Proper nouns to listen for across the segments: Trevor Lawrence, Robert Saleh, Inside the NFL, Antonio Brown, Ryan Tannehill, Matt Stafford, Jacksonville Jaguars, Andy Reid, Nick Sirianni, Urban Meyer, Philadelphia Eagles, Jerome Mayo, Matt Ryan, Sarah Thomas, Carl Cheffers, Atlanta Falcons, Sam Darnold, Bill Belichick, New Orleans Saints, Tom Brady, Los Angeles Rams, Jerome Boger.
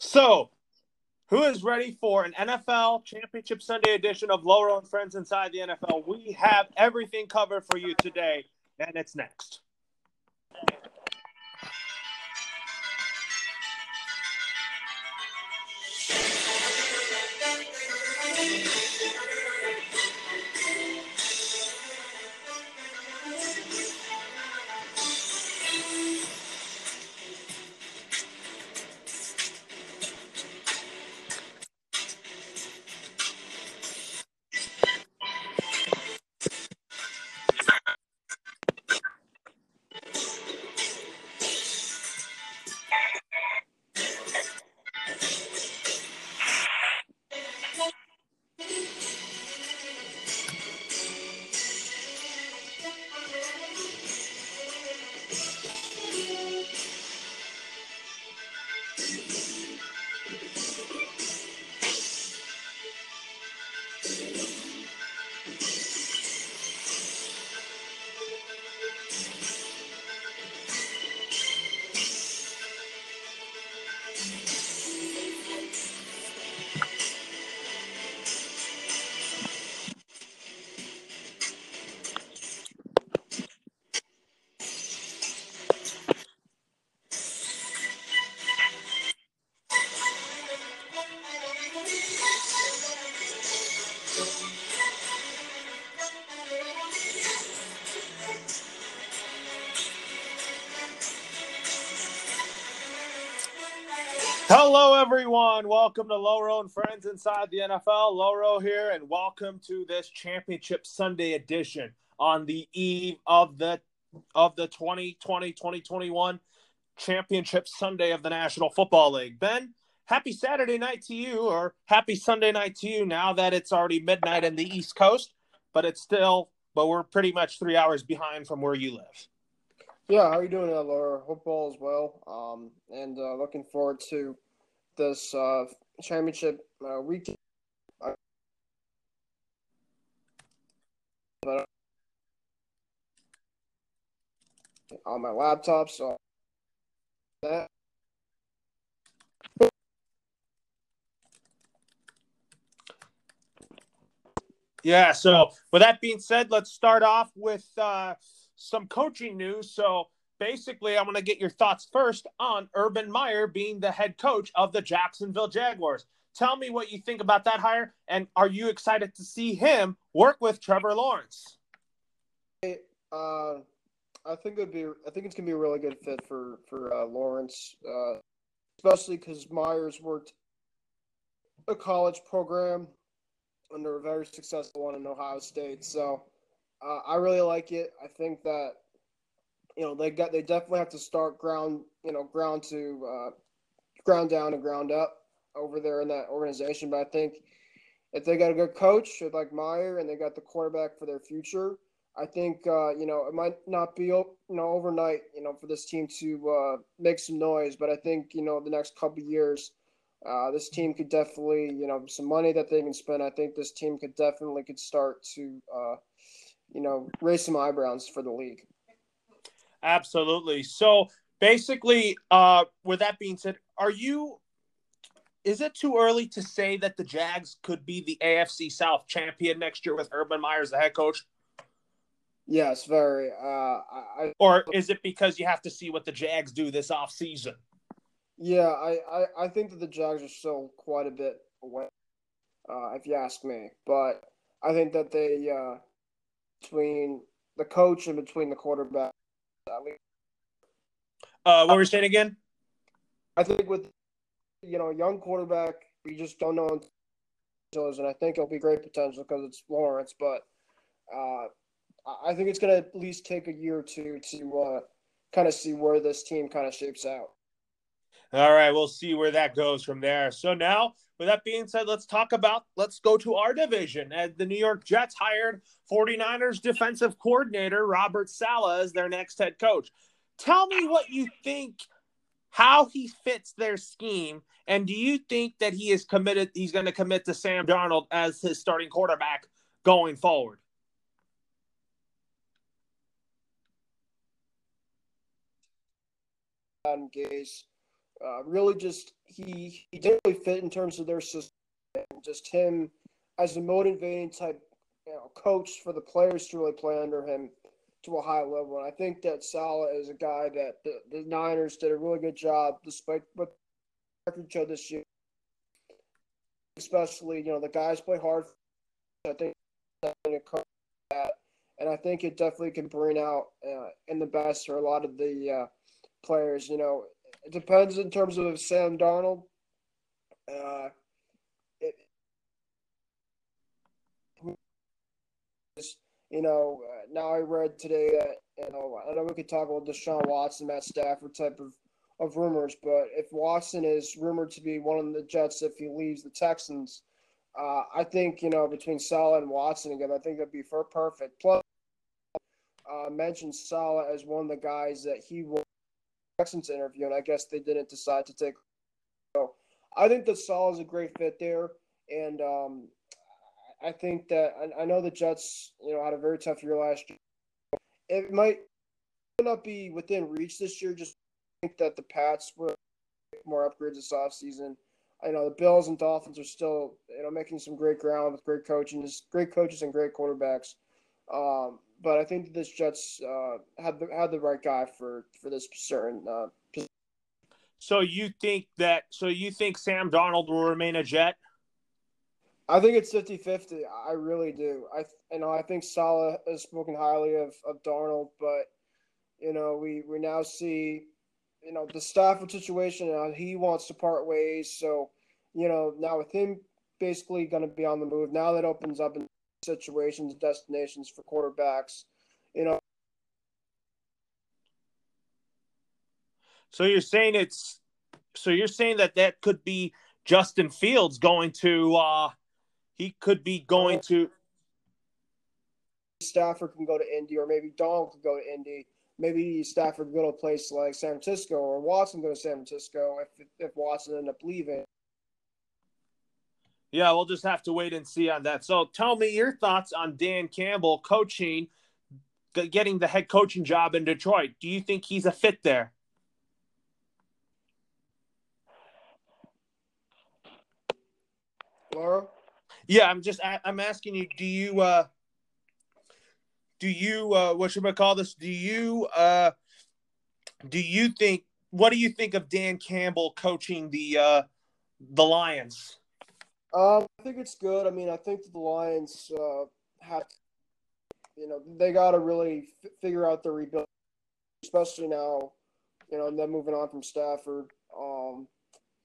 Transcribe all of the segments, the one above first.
So, who is ready for an NFL Championship Sunday edition of Laurel and Friends Inside the NFL? We have everything covered for you today, and it's next. Hello, everyone. Welcome to Lauro and Friends Inside the NFL. Lauro here, and welcome to this Championship Sunday edition on the eve of the 2020-2021 Championship Sunday of the National Football League. Ben, happy Saturday night to you, or happy Sunday night to you now that it's already midnight in the East Coast, but we're pretty much 3 hours behind from where you live. Yeah, how are you doing, Laura? Hope all is well. And looking forward to this championship weekend. On my laptop, so that. Yeah. So, with that being said, let's start off with some coaching news. So basically, I want to get your thoughts first on Urban Meyer being the head coach of the Jacksonville Jaguars. Tell me what you think about that hire, and are you excited to see him work with Trevor Lawrence? I think it's gonna be a really good fit for Lawrence, especially because Myers worked a college program under a very successful one in Ohio State, so. I really like it. I think that they definitely have to start ground down and ground up over there in that organization. But I think if they got a good coach like Meyer and they got the quarterback for their future, I think it might not be overnight for this team to make some noise. But I think the next couple of years, this team could definitely some money that they can spend. I think this team could start to raise some eyebrows for the league. Absolutely. So basically, with that being said, is it too early to say that the Jags could be the AFC South champion next year with Urban Meyer as the head coach? Yes, very. Or is it because you have to see what the Jags do this offseason? Yeah, I think that the Jags are still quite a bit away, if you ask me. But I think that they between the coach and between the quarterback. What were you saying again? I think with a young quarterback, we just don't know. And I think it'll be great potential because it's Lawrence. But I think it's going to at least take a year or two to kind of see where this team kind of shapes out. All right, we'll see where that goes from there. So now, with that being said, let's go to our division. As the New York Jets hired 49ers defensive coordinator Robert Saleh as their next head coach. Tell me what you think, how he fits their scheme, and do you think that he's going to commit to Sam Darnold as his starting quarterback going forward? Adam Gase. Really just he didn't really fit in terms of their system. Just him as a motivating type, coach for the players to really play under him to a high level. And I think that Saleh is a guy that the Niners did a really good job despite what the record showed this year. Especially, the guys play hard. I think that, and I think it definitely can bring out in the best for a lot of the players. It depends in terms of Sam Darnold. Now I read today that, I know we could talk about Deshaun Watson, Matt Stafford type of rumors, but if Watson is rumored to be one of the Jets if he leaves the Texans, I think, between Saleh and Watson again, I think that'd be perfect. Plus, mentioned Saleh as one of the guys that he will Texans interview, and I guess they didn't decide to take. So I think that Saleh is a great fit there, and I think that I know the Jets, had a very tough year last year. It might not be within reach this year. Just think that the Pats will make more upgrades this offseason. I know the Bills and Dolphins are still, making some great ground with great coaching, great coaches and great quarterbacks. But I think that this Jets had the right guy for this certain position. So you think Sam Darnold will remain a Jet? I think it's 50-50. I really do. I think Saleh has spoken highly of Darnold, but we now see the Stafford situation and he wants to part ways. So, now with him basically going to be on the move, now that opens up in situations, destinations for quarterbacks. So you're saying that could be Justin Fields going to. He could be going to – Stafford can go to Indy, or maybe Donald could go to Indy. Maybe Stafford could go to a place like San Francisco, or Watson go to San Francisco if Watson ended up leaving. Yeah, we'll just have to wait and see on that. So tell me your thoughts on Dan Campbell getting the head coaching job in Detroit. Do you think he's a fit there? Laura? Yeah, I'm asking you. What do you think of Dan Campbell coaching the Lions? I think it's good. I mean, I think that the Lions they got to really figure out their rebuild, especially now. And then moving on from Stafford, kind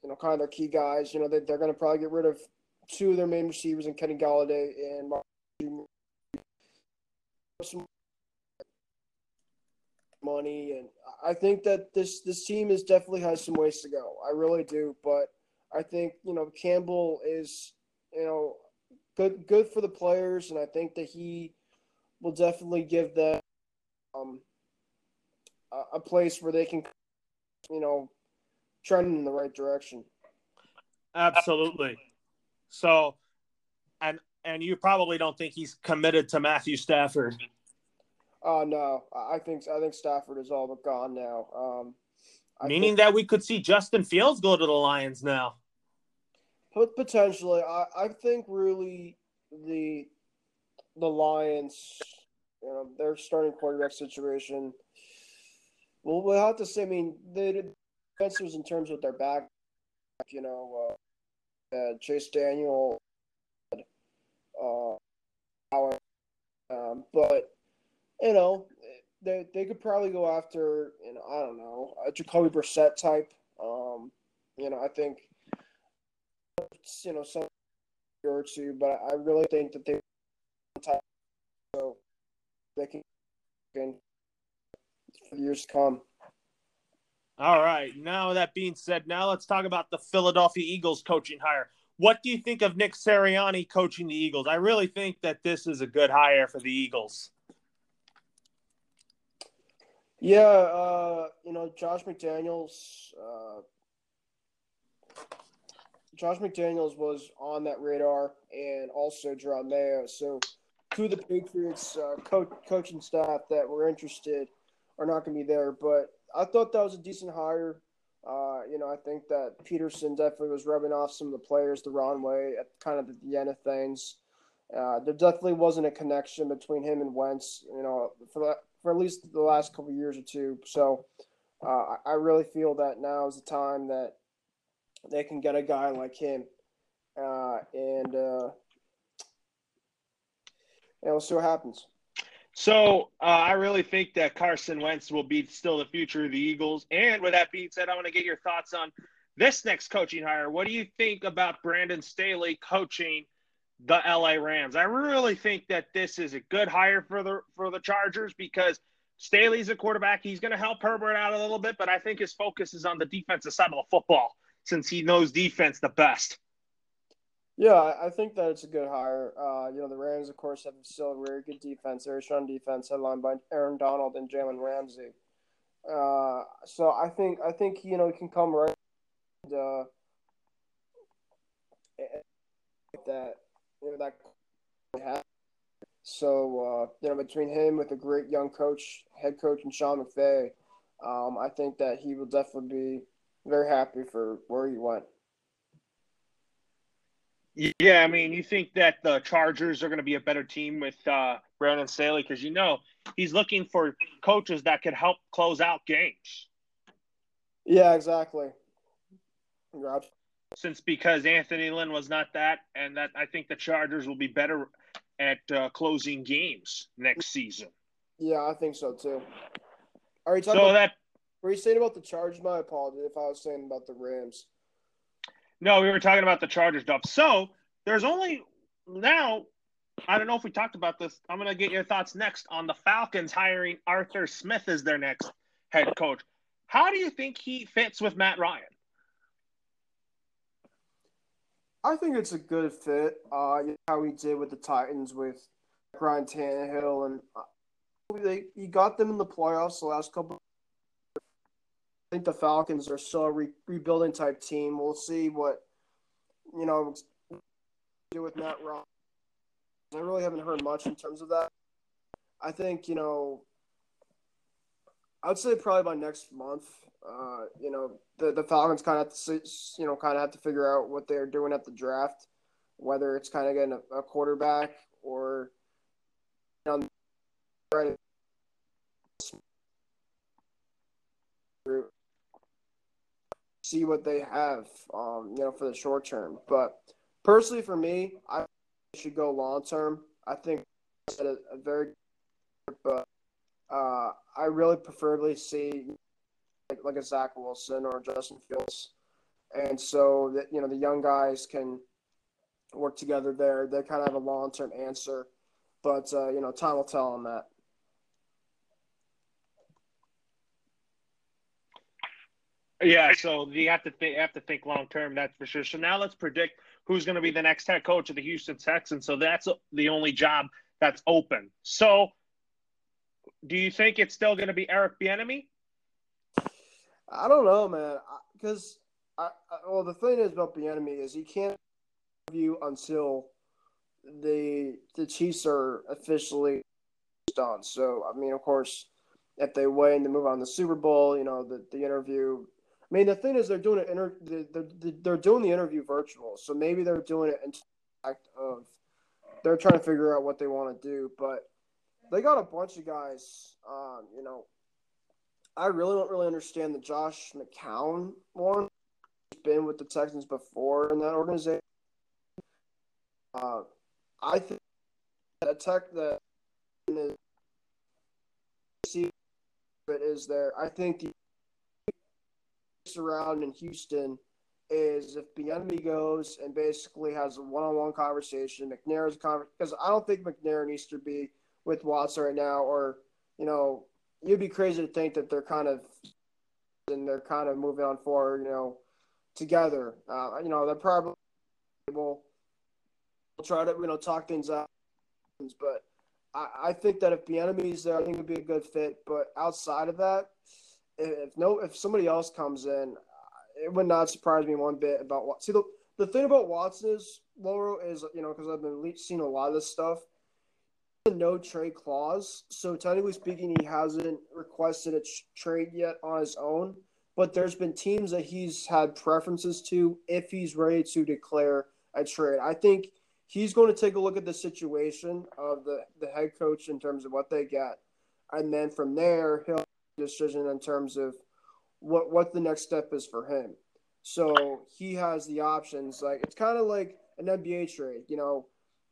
of their key guys. They're going to probably get rid of two of their main receivers in Kenny Galladay and Mark some money, and I think that this team is definitely has some ways to go. I really do, but I think Campbell is good for the players, and I think that he will definitely give them a place where they can trend in the right direction. Absolutely. So, and you probably don't think he's committed to Matthew Stafford. No, I think Stafford is all but gone now. Meaning that we could see Justin Fields go to the Lions now. Potentially, I think really the Lions, their starting quarterback situation. Well, we'll have to see. I mean, the defense was in terms of their back, Chase Daniel, but they could probably go after I don't know, a Jacoby Brissett type. I think some year or two, but I really think that they so they can for years to come. All right. Now that being said, now let's talk about the Philadelphia Eagles coaching hire. What do you think of Nick Sirianni coaching the Eagles? I really think that this is a good hire for the Eagles. Yeah, Josh McDaniels. Josh McDaniels was on that radar, and also Jerome Mayo. So, two of the Patriots coaching staff that were interested are not going to be there, but I thought that was a decent hire. I think that Peterson definitely was rubbing off some of the players the wrong way at kind of the end of things. There definitely wasn't a connection between him and Wentz, you know, for at least the last couple of years or two. So I really feel that now is the time that they can get a guy like him. And we'll see what happens. So I really think that Carson Wentz will be still the future of the Eagles. And with that being said, I want to get your thoughts on this next coaching hire. What do you think about Brandon Staley coaching the LA Rams? I really think that this is a good hire for the Chargers because Staley's a quarterback. He's going to help Herbert out a little bit, but I think his focus is on the defensive side of the football since he knows defense the best. Yeah, I think that it's a good hire. You know, the Rams, of course, have still a very good defense. They're a strong defense headlined by Aaron Donald and Jalen Ramsey. So I think you know, he can come right and that, you know, that. So you know, between him with a great young coach, head coach, and Sean McVay, I think that he will definitely be very happy for where he went. Yeah, I mean, you think that the Chargers are going to be a better team with Brandon Staley because, you know, he's looking for coaches that could help close out games. Yeah, exactly. Rob. Since because Anthony Lynn was not that, and that I think the Chargers will be better at closing games next season. Yeah, I think so, too. Are you talking were you saying about the Chargers? My apologies if I was saying about the Rams. No, we were talking about the Chargers, Duff. So there's only now, I don't know if we talked about this. I'm going to get your thoughts next on the Falcons hiring Arthur Smith as their next head coach. How do you think he fits with Matt Ryan? I think it's a good fit. How we did with the Titans with Ryan Tannehill, and he got them in the playoffs the last couple. I think the Falcons are still a rebuilding type team. We'll see what, you know, do with Matt Ryan. I really haven't heard much in terms of that. I think, you know, I'd say probably by next month, you know, the Falcons kind of have to, you know, kind of have to figure out what they're doing at the draft, whether it's kind of getting a quarterback or, you know, see what they have, you know, for the short term. But personally, for me, I should go long term. I think it's a very, but I really preferably see like a Zach Wilson or Justin Fields, and so that, you know, the young guys can work together there. They kind of have a long term answer, but you know, time will tell on that. Yeah, so you have to think long term, that's for sure. So now let's predict who's going to be the next head coach of the Houston Texans. So that's the only job that's open. So do you think it's still going to be Eric Bieniemy? I don't know, man. Because the thing is about Bieniemy is he can't interview until the Chiefs are officially done. So I mean, of course, if they win to move on the Super Bowl, you know, the interview. I mean, the thing is, they're doing the interview virtual, so maybe they're doing it in fact of they're trying to figure out what they want to do. But they got a bunch of guys. You know, I really don't really understand the Josh McCown one. He's been with the Texans before in that organization. I think that I think the around in Houston is if Bieniemy goes and basically has a one-on-one conversation, McNair's conversation, because I don't think McNair needs to be with Watson right now, or, you know, you'd be crazy to think that they're kind of moving on forward, you know, together. You know, they're probably will try to, you know, talk things out, but I think that if Bieniemy is there, I think it would be a good fit. But outside of that, if somebody else comes in, it would not surprise me one bit about Watson. See, the thing about Watson is, Laurel, is, you know, because I've been seeing a lot of this stuff, no trade clause. So technically speaking, he hasn't requested a trade yet on his own. but there's been teams that he's had preferences to if he's ready to declare a trade. I think he's going to take a look at the situation of the head coach in terms of what they get. And then from there, he'll make a decision in terms of what the next step is for him. So he has the options. Like, it's kind of like an NBA trade. You know,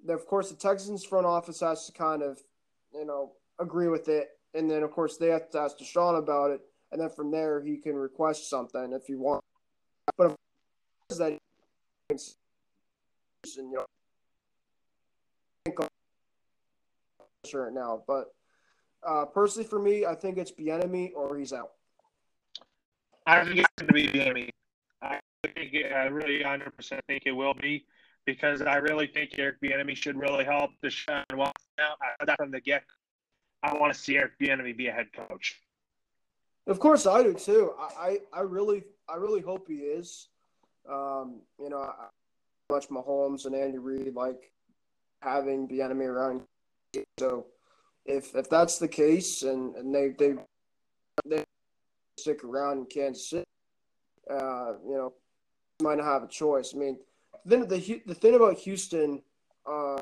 of course, the Texans front office has to kind of, you know, agree with it. And then, of course, they have to ask Deshaun about it. And then from there, he can request something if he wants. But if that, you know, right now. But personally, for me, I think it's Bieniemy or he's out. I think it's going to be Bieniemy. I really 100% think it will be, because I really think Eric Bieniemy should really help Deshaun Watson out. I said that from the get. I want to see Eric Bieniemy be a head coach. Of course, I do too. I really hope he is. You know, I watch Mahomes and Andy Reid like having Bieniemy around. So, if that's the case, and they stick around in Kansas City, you know, might not have a choice. I mean, then the thing about Houston, oh,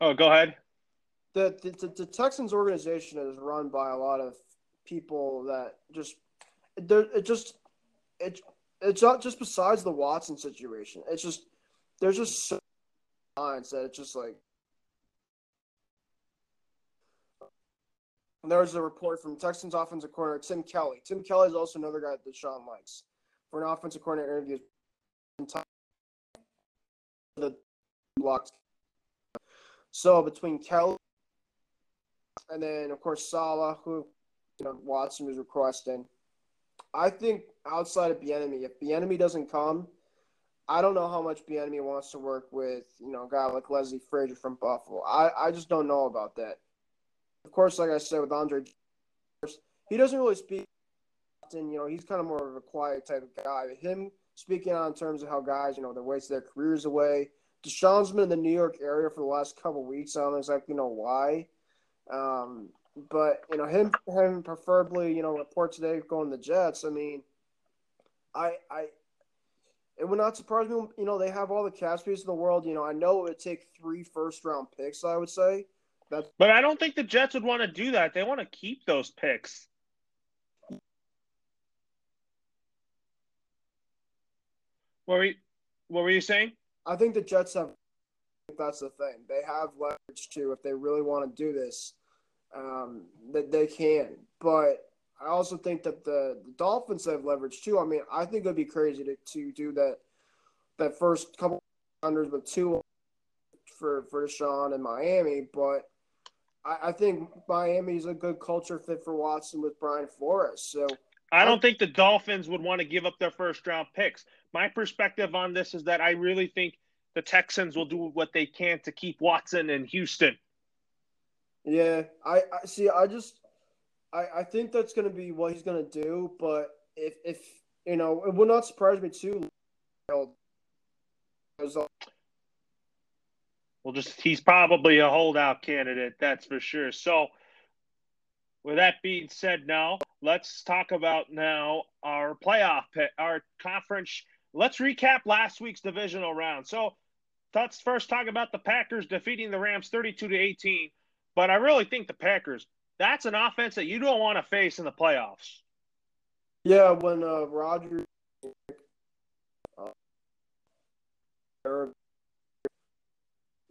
go ahead. The Texans organization is run by a lot of people that it's not just besides the Watson situation. It's just there's just so many lines that it's just like. There was a report from Texans offensive coordinator Tim Kelly. Tim Kelly is also another guy that Deshaun likes. For an offensive coordinator interview, the blocks. So between Kelly and then, of course, Saleh, who you know Watson was requesting. I think outside of Bieniemy, if Bieniemy doesn't come, I don't know how much Bieniemy wants to work with, you know, a guy like Leslie Frazier from Buffalo. I just don't know about that. Of course, like I said, with Andre, he doesn't really speak often. You know, he's kind of more of a quiet type of guy. But him speaking out in terms of how guys, you know, they waste their careers away. Deshaun's been in the New York area for the last couple of weeks. I don't exactly know why. But, you know, him preferably, you know, report today going to the Jets. I mean, it would not surprise me. You know, they have all the cap space in the world. You know, I know it would take 3 first-round picks, I would say. But I don't think the Jets would want to do that. They want to keep those picks. What were you saying? I think the Jets have – that's the thing. They have leverage, too, if they really want to do this. That they can. But I also think that the Dolphins have leverage too. I mean, I think it would be crazy to do that first couple of unders with 2 for Deshaun and Miami. But I think Miami's a good culture fit for Watson with Brian Flores. So I don't think the Dolphins would want to give up their first-round picks. My perspective on this is that I really think the Texans will do what they can to keep Watson in Houston. Yeah, I see. I think that's going to be what he's going to do. But if you know, it would not surprise me too. Well, he's probably a holdout candidate, that's for sure. So, with that being said, now let's talk about now our playoff pick, our conference. Let's recap last week's divisional round. So, let's first talk about the Packers defeating the Rams 32-18. But I really think the Packers, that's an offense that you don't want to face in the playoffs. Yeah, when Rodgers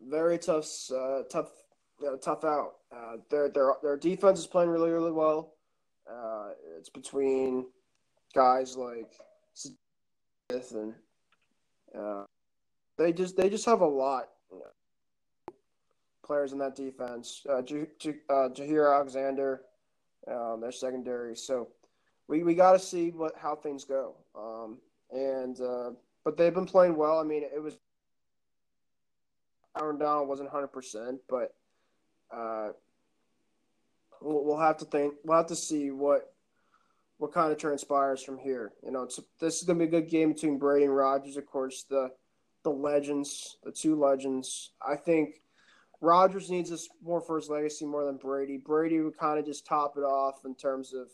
very tough out. Their defense is playing really, really well. It's between guys like Smith and they just have a lot. You know, players in that defense, Jaheir Alexander, their secondary. So we got to see how things go. But they've been playing well. I mean, it was Aaron Donald wasn't 100%, but we'll have to think. We'll have to see what kind of transpires from here. You know, this is gonna be a good game between Brady and Rodgers. Of course, the legends, the two legends. I think. Rodgers needs us more for his legacy more than Brady. Brady would kind of just top it off in terms of,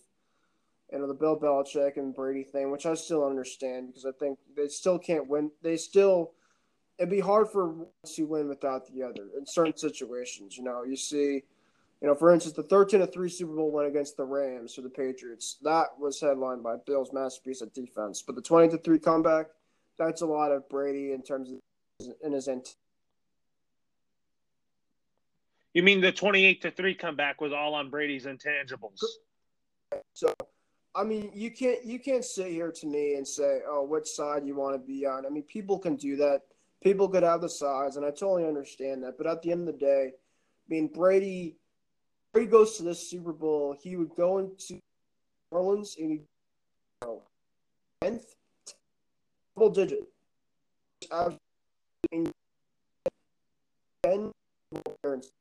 you know, the Bill Belichick and Brady thing, which I still understand because I think they still can't win. They still – it'd be hard for one to win without the other in certain situations. You know, you see – you know, for instance, the 13-3 Super Bowl win against the Rams or the Patriots, that was headlined by Bill's masterpiece at defense. But the 20-3 comeback, that's a lot of Brady in terms of – in his – You mean the 28-3 comeback was all on Brady's intangibles? So, I mean, you can't sit here to me and say, "Oh, which side you want to be on?" I mean, people can do that. People could have the sides, and I totally understand that. But at the end of the day, I mean, Brady goes to this Super Bowl. He would go into New Orleans and he'd go 10th, double digit, and 10 appearances.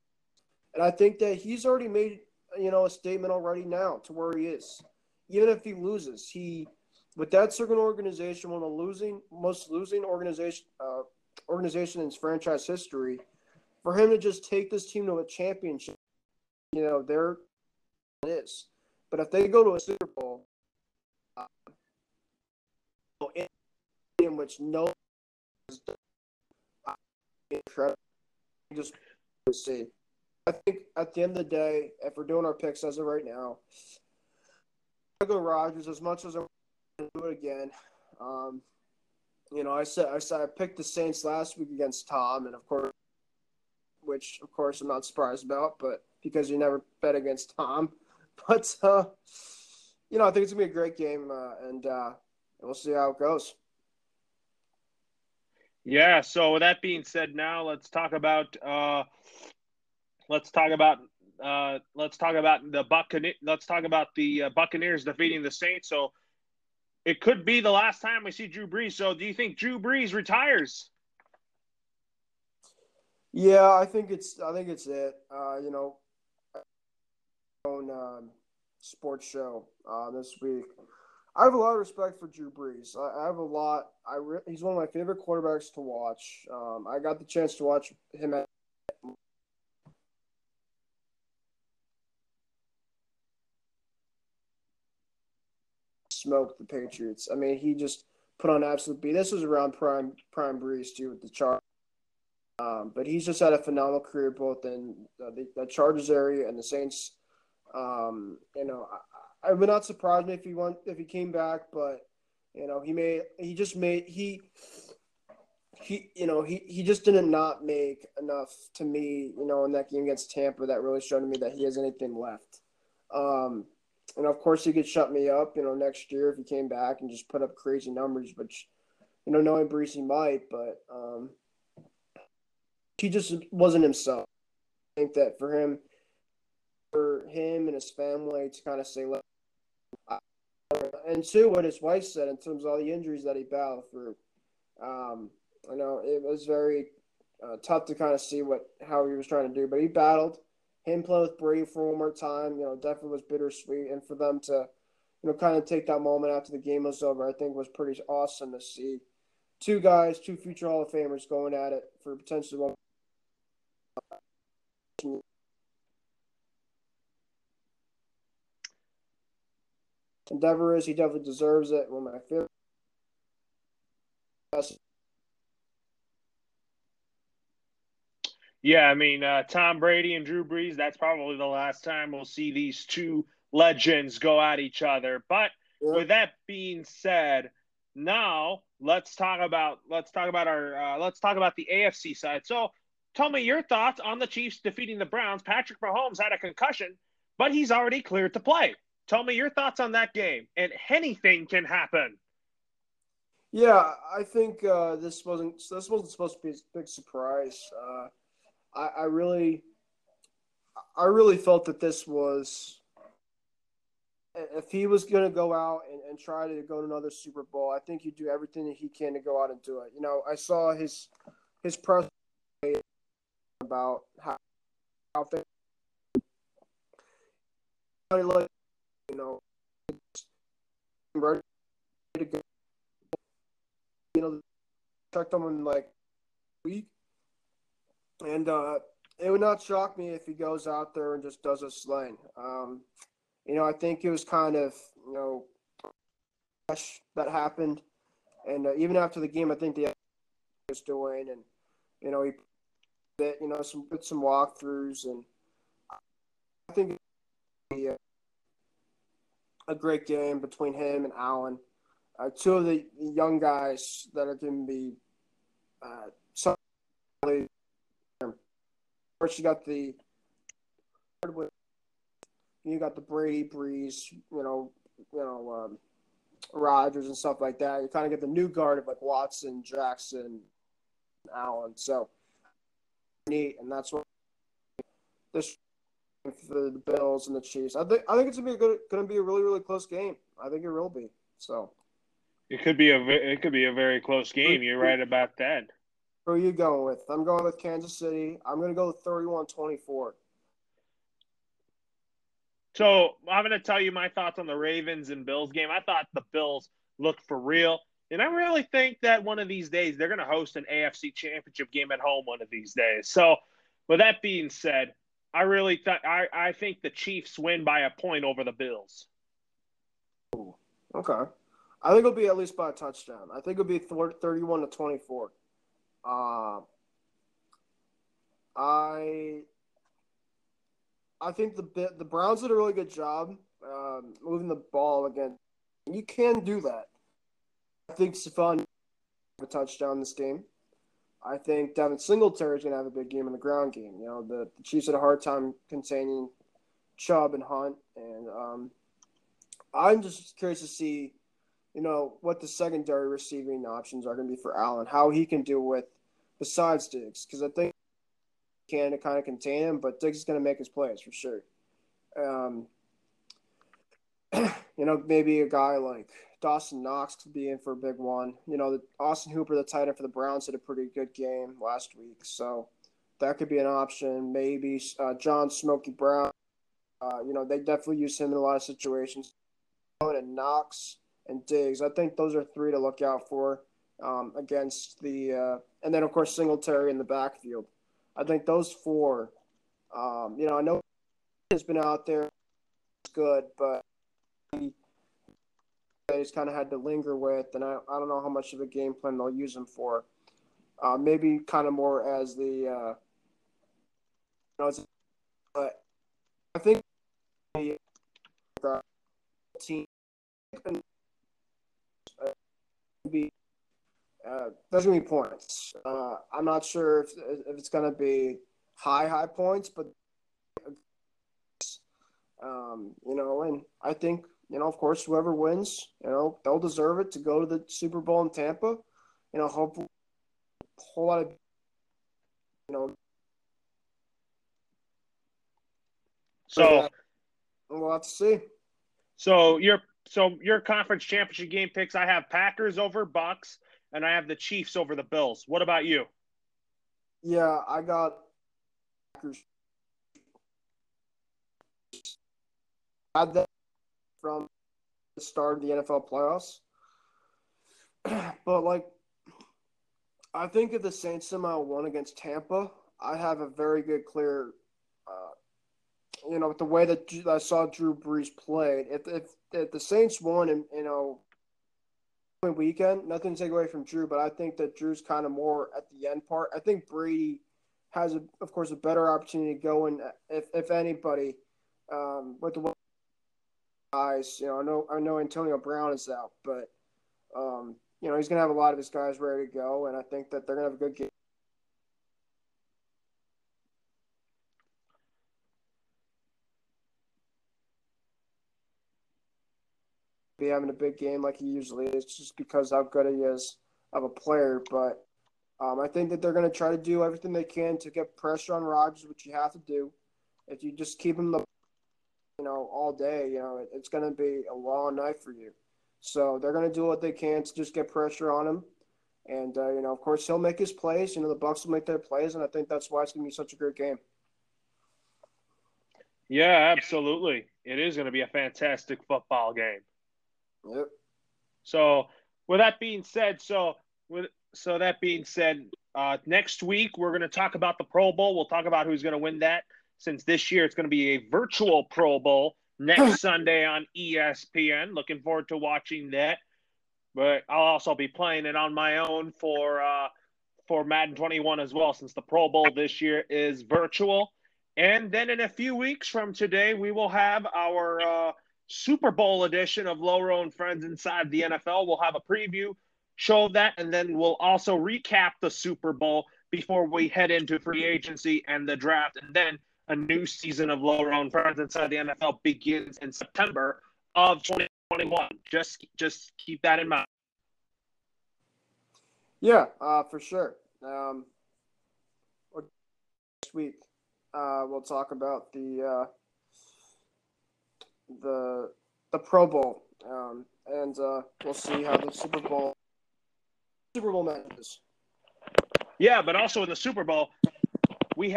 And I think that he's already made, you know, a statement already now to where he is. Even if he loses, he, with that certain organization, one of the most losing organization in his franchise history, for him to just take this team to a championship, you know, there it is. But if they go to a Super Bowl, in which no one is done, just see. I think at the end of the day, if we're doing our picks as of right now, I go Rodgers as much as I want to do it again. You know, I said I picked the Saints last week against Tom, and of course, which of course I'm not surprised about, but because you never bet against Tom. But you know, I think it's gonna be a great game, and we'll see how it goes. Yeah. So with that being said, now let's talk about. Let's talk about the Buccaneers defeating the Saints. So it could be the last time we see Drew Brees. So do you think Drew Brees retires? Yeah, I think it's it. You know, on sports show this week, I have a lot of respect for Drew Brees. I have a lot. He's one of my favorite quarterbacks to watch. I got the chance to watch him at. Smoked the Patriots. I mean, he just put on absolute beat. This was around prime Brees too with the Chargers, but he's just had a phenomenal career both in the Chargers area and the Saints. You know, I would not surprise me if he came back, but you know, he just didn't not make enough to me. You know, in that game against Tampa, that really showed me that he has anything left. And, of course, he could shut me up, you know, next year if he came back and just put up crazy numbers, which, you know, knowing Brees, he might. But he just wasn't himself. I think that for him and his family to kind of say, look, and, too, what his wife said in terms of all the injuries that he battled through, you know, it was very tough to kind of see how he was trying to do. But he battled. Him playing with Brady for one more time, you know, definitely was bittersweet. And for them to, you know, kind of take that moment after the game was over, I think was pretty awesome to see. Two future Hall of Famers going at it for potentially one. Endeavor is, he definitely deserves it. One of my favorite. Yeah, I mean, Tom Brady and Drew Brees, that's probably the last time we'll see these two legends go at each other. But with that being said, now let's talk about the AFC side. So tell me your thoughts on the Chiefs defeating the Browns. Patrick Mahomes had a concussion, but he's already cleared to play. Tell me your thoughts on that game, and anything can happen. Yeah, I think this wasn't supposed to be a big surprise. I really felt that this was, if he was going to go out and try to go to another Super Bowl, I think he'd do everything that he can to go out and do it. You know, I saw his press about how things, you know, ready to go. You know, checked them in like a week. And It would not shock me if he goes out there and just does a slaying. I think it was kind of, that happened. And even after the game, I think the was doing, and, he did, did some walkthroughs. And I think it would be a great game between him and Allen. Two of the young guys that are going to be something. First, you got the Brady, Brees, Rodgers and stuff like that. You kind of get the new guard of like Watson, Jackson, Allen. So neat, and that's what this for the Bills and the Chiefs. I think it's going to be a really, really close game. I think it will be. So it could be a very close game. You're right about that. Who are you going with? I'm going with Kansas City. I'm going to go 31-24. So I'm going to tell you my thoughts on the Ravens and Bills game. I thought the Bills looked for real. And I really think that one of these days they're going to host an AFC Championship game at home one of these days. So with that being said, I think the Chiefs win by a point over the Bills. Ooh, okay. I think it'll be at least by a touchdown. I think it'll be 31-24. I think the Browns did a really good job moving the ball again. You can do that. I think Stephon Diggs will have a touchdown this game. I think Devin Singletary is going to have a big game in the ground game. The Chiefs had a hard time containing Chubb and Hunt, and I'm just curious to see what the secondary receiving options are going to be for Allen, how he can do with besides Diggs, because I think he can to kind of contain him, but Diggs is going to make his plays for sure. Maybe a guy like Dawson Knox could be in for a big one. The Austin Hooper, the tight end for the Browns, had a pretty good game last week, so that could be an option. Maybe John Smokey Brown. They definitely use him in a lot of situations. And Knox and Diggs, I think those are three to look out for against the and then, of course, Singletary in the backfield. I think those four, I know he's been out there. It's good, but he's kind of had to linger with, and I don't know how much of a game plan they'll use him for. Maybe kind of more as the but I think the team be there's gonna be points. I'm not sure if it's gonna be high points, but and I think of course whoever wins, they'll deserve it to go to the Super Bowl in Tampa. Hopefully a whole lot of So we'll have to see. So your conference championship game picks, I have Packers over Bucks, and I have the Chiefs over the Bills. What about you? Yeah, I got Packers. I had that from the start of the NFL playoffs. But, I think if the Saints somehow won against Tampa, I have a very good clear with the way that I saw Drew Brees played, if the Saints won and, weekend, nothing to take away from Drew, but I think that Drew's kind of more at the end part. I think Brady has, of course, a better opportunity to go in, if anybody, with the guys. I know Antonio Brown is out, but, he's going to have a lot of his guys ready to go, and I think that they're going to have a good game. Be having a big game like he usually is just because how good he is of a player. But I think that they're going to try to do everything they can to get pressure on Rodgers, which you have to do. If you just keep him, all day, it's going to be a long night for you. So they're going to do what they can to just get pressure on him. And, of course, he'll make his plays. The Bucs will make their plays, and I think that's why it's going to be such a great game. Yeah, absolutely. It is going to be a fantastic football game. Yep. So, with that being said, Next week, we're going to talk about the Pro Bowl. We'll talk about who's going to win that, since this year it's going to be a virtual Pro Bowl next Sunday on ESPN. Looking forward to watching that. But I'll also be playing it on my own for Madden 21 as well, since the Pro Bowl this year is virtual. And then in a few weeks from today, we will have our Super Bowl edition of Low and Friends Inside the NFL. We'll have a preview show of that, and then we'll also recap the Super Bowl before we head into free agency and the draft. And then a new season of Low and Friends Inside the NFL begins in September of 2021. Just keep that in mind. Yeah, for sure. Next week, we'll talk about the Pro Bowl, and we'll see how the Super Bowl matches. Yeah, but also in the Super Bowl, we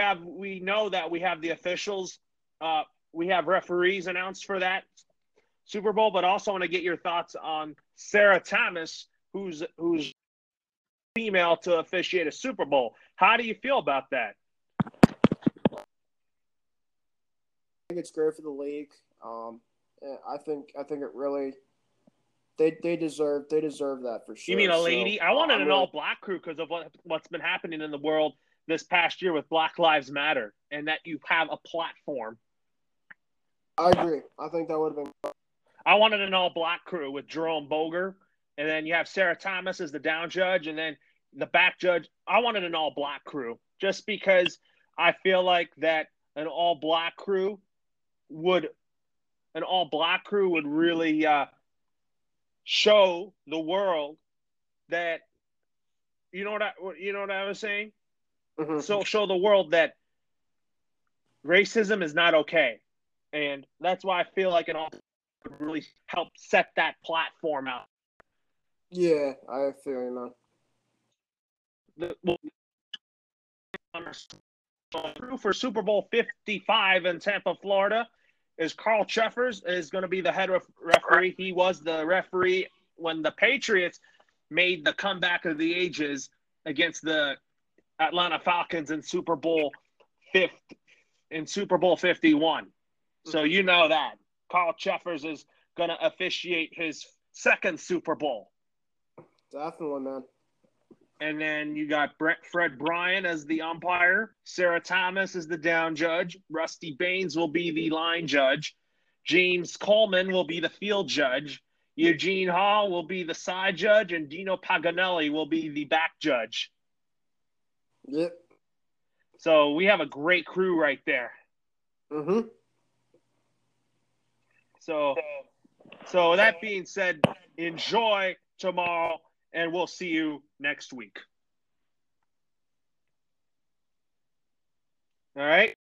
know that we have the officials, we have referees announced for that Super Bowl. But also, I want to get your thoughts on Sarah Thomas, who's female to officiate a Super Bowl. How do you feel about that? I think it's great for the league. I think it really they deserve that for sure. You mean a lady? I wanted an all black crew because of what's been happening in the world this past year with Black Lives Matter, and that you have a platform. I agree. I think that would have been. I wanted an all black crew with Jerome Boger. And then you have Sarah Thomas as the down judge, and then the back judge. I wanted an all-black crew just because I feel like that an all-black crew would really show the world that you know what I was saying. Mm-hmm. So show the world that racism is not okay, and that's why I feel like an all-black would really help set that platform out. Yeah, I feel you, man. For Super Bowl 55 in Tampa, Florida, is Carl Cheffers is going to be the head referee. He was the referee when the Patriots made the comeback of the ages against the Atlanta Falcons in Super Bowl 51. So you know that Carl Cheffers is going to officiate his second Super Bowl. Definitely, man. And then you got Fred Bryan as the umpire. Sarah Thomas is the down judge. Rusty Baines will be the line judge. James Coleman will be the field judge. Eugene Hall will be the side judge. And Dino Paganelli will be the back judge. Yep. So we have a great crew right there. Mm-hmm. So that being said, enjoy tomorrow. And we'll see you next week. All right.